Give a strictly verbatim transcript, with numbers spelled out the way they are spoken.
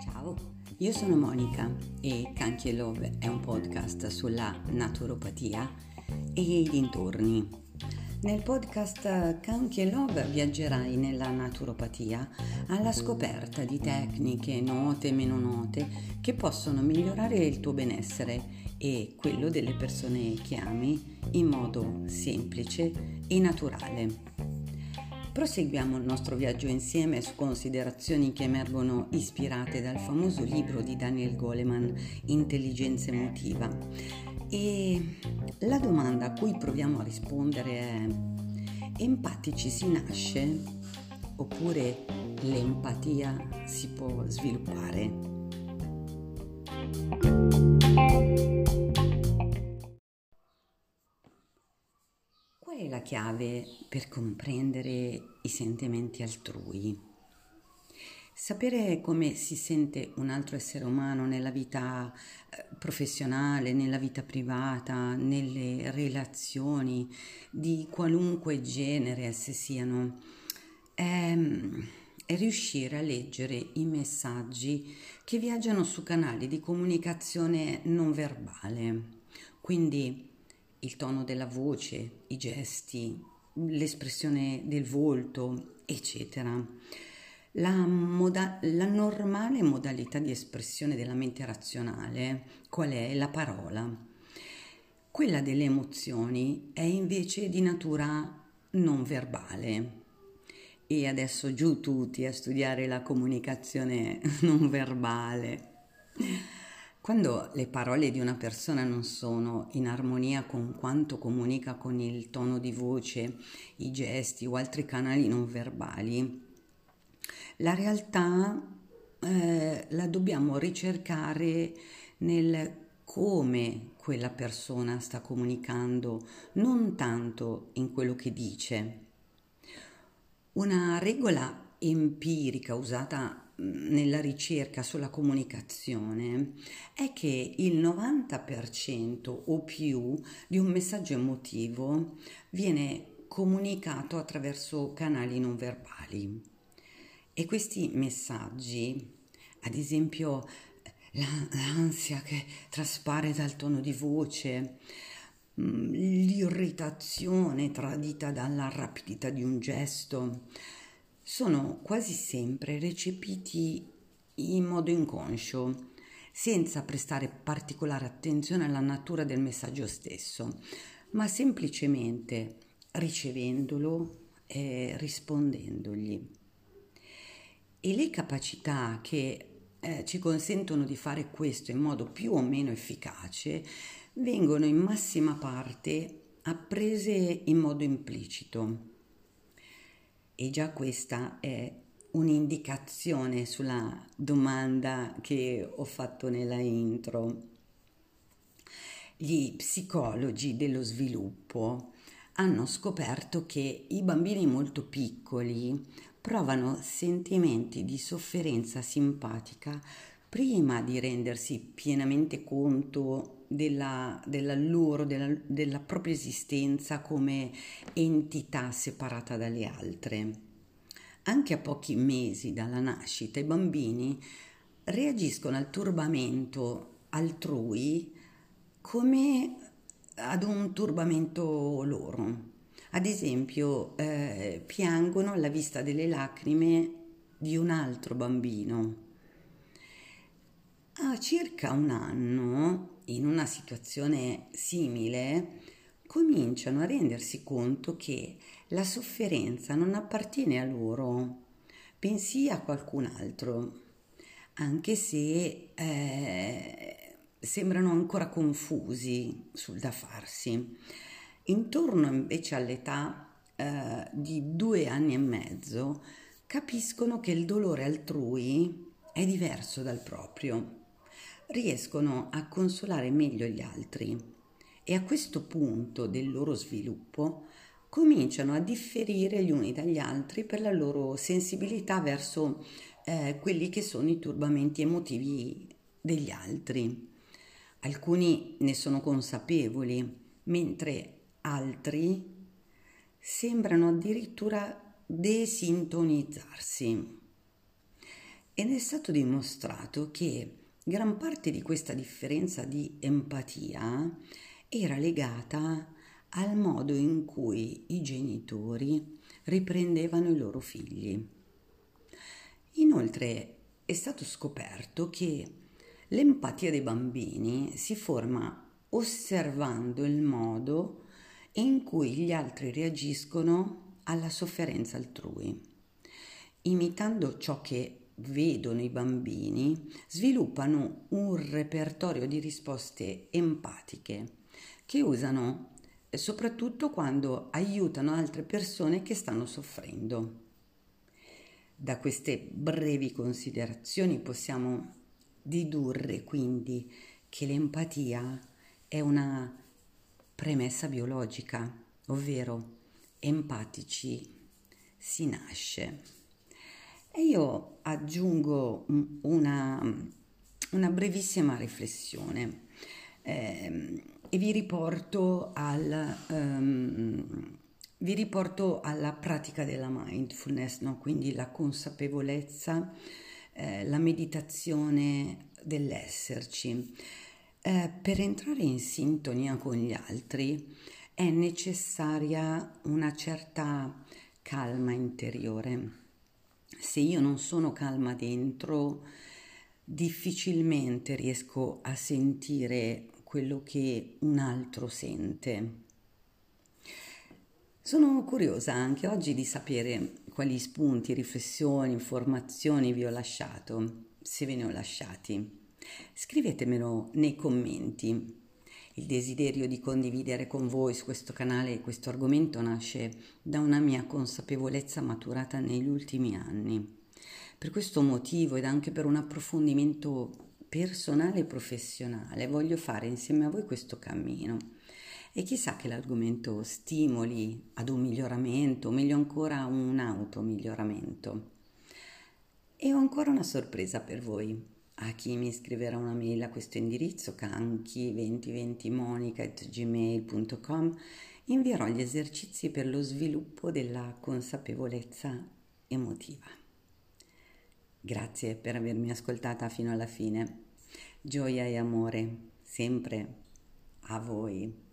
Ciao, io sono Monica e Kanky Love è un podcast sulla naturopatia e i dintorni. Nel podcast Kanky Love viaggerai nella naturopatia alla scoperta di tecniche note e meno note che possono migliorare il tuo benessere e quello delle persone che ami in modo semplice e naturale. Proseguiamo il nostro viaggio insieme su considerazioni che emergono ispirate dal famoso libro di Daniel Goleman, Intelligenza emotiva. E la domanda a cui proviamo a rispondere è: empatici si nasce oppure l'empatia si può sviluppare? Qual è la chiave per comprendere i sentimenti altrui? Sapere come si sente un altro essere umano nella vita professionale, nella vita privata, nelle relazioni di qualunque genere esse siano, è, è riuscire a leggere i messaggi che viaggiano su canali di comunicazione non verbale, quindi il tono della voce, i gesti, l'espressione del volto, eccetera. La, moda- la normale modalità di espressione della mente razionale, qual è? La parola. Quella delle emozioni è invece di natura non verbale. E adesso giù tutti a studiare la comunicazione non verbale. Quando le parole di una persona non sono in armonia con quanto comunica con il tono di voce, i gesti o altri canali non verbali, la realtà eh, la dobbiamo ricercare nel come quella persona sta comunicando, non tanto in quello che dice. Una regola empirica usata nella ricerca sulla comunicazione è che il novanta per cento o più di un messaggio emotivo viene comunicato attraverso canali non verbali, e questi messaggi, ad esempio l'ansia che traspare dal tono di voce, l'irritazione tradita dalla rapidità di un gesto, sono quasi sempre recepiti in modo inconscio, senza prestare particolare attenzione alla natura del messaggio stesso, ma semplicemente ricevendolo e rispondendogli. E le capacità che eh, ci consentono di fare questo in modo più o meno efficace vengono in massima parte apprese in modo implicito. E già questa è un'indicazione sulla domanda che ho fatto nella intro. Gli psicologi dello sviluppo hanno scoperto che i bambini molto piccoli provano sentimenti di sofferenza simpatica prima di rendersi pienamente conto della, della loro, della, della propria esistenza come entità separata dalle altre. Anche a pochi mesi dalla nascita i bambini reagiscono al turbamento altrui come ad un turbamento loro. Ad esempio, eh, piangono alla vista delle lacrime di un altro bambino. A circa un anno, in una situazione simile, cominciano a rendersi conto che la sofferenza non appartiene a loro, bensì a qualcun altro, anche se eh, sembrano ancora confusi sul da farsi. Intorno invece all'età eh, di due anni e mezzo capiscono che il dolore altrui è diverso dal proprio. Riescono a consolare meglio gli altri e a questo punto del loro sviluppo cominciano a differire gli uni dagli altri per la loro sensibilità verso eh, quelli che sono i turbamenti emotivi degli altri. Alcuni ne sono consapevoli, mentre altri sembrano addirittura desintonizzarsi. Ed è stato dimostrato che gran parte di questa differenza di empatia era legata al modo in cui i genitori riprendevano i loro figli. Inoltre è stato scoperto che l'empatia dei bambini si forma osservando il modo in cui gli altri reagiscono alla sofferenza altrui. Imitando ciò che vedono i bambini, sviluppano un repertorio di risposte empatiche che usano soprattutto quando aiutano altre persone che stanno soffrendo. Da queste brevi considerazioni possiamo dedurre quindi che l'empatia è una premessa biologica, ovvero empatici si nasce. E io aggiungo una, una brevissima riflessione eh, e vi riporto, al, um, vi riporto alla pratica della mindfulness, no? Quindi la consapevolezza, eh, la meditazione dell'esserci. Eh, per entrare in sintonia con gli altri è necessaria una certa calma interiore. Se io non sono calma dentro, difficilmente riesco a sentire quello che un altro sente. Sono curiosa anche oggi di sapere quali spunti, riflessioni, informazioni vi ho lasciato, se ve ne ho lasciati. Scrivetemelo nei commenti. Il desiderio di condividere con voi su questo canale questo argomento nasce da una mia consapevolezza maturata negli ultimi anni. Per questo motivo ed anche per un approfondimento personale e professionale voglio fare insieme a voi questo cammino. E chissà che l'argomento stimoli ad un miglioramento, o meglio ancora un automiglioramento. E ho ancora una sorpresa per voi. A chi mi scriverà una mail a questo indirizzo kanky duemilaventi monica at gmail punto com invierò gli esercizi per lo sviluppo della consapevolezza emotiva. Grazie per avermi ascoltata fino alla fine. Gioia e amore sempre a voi.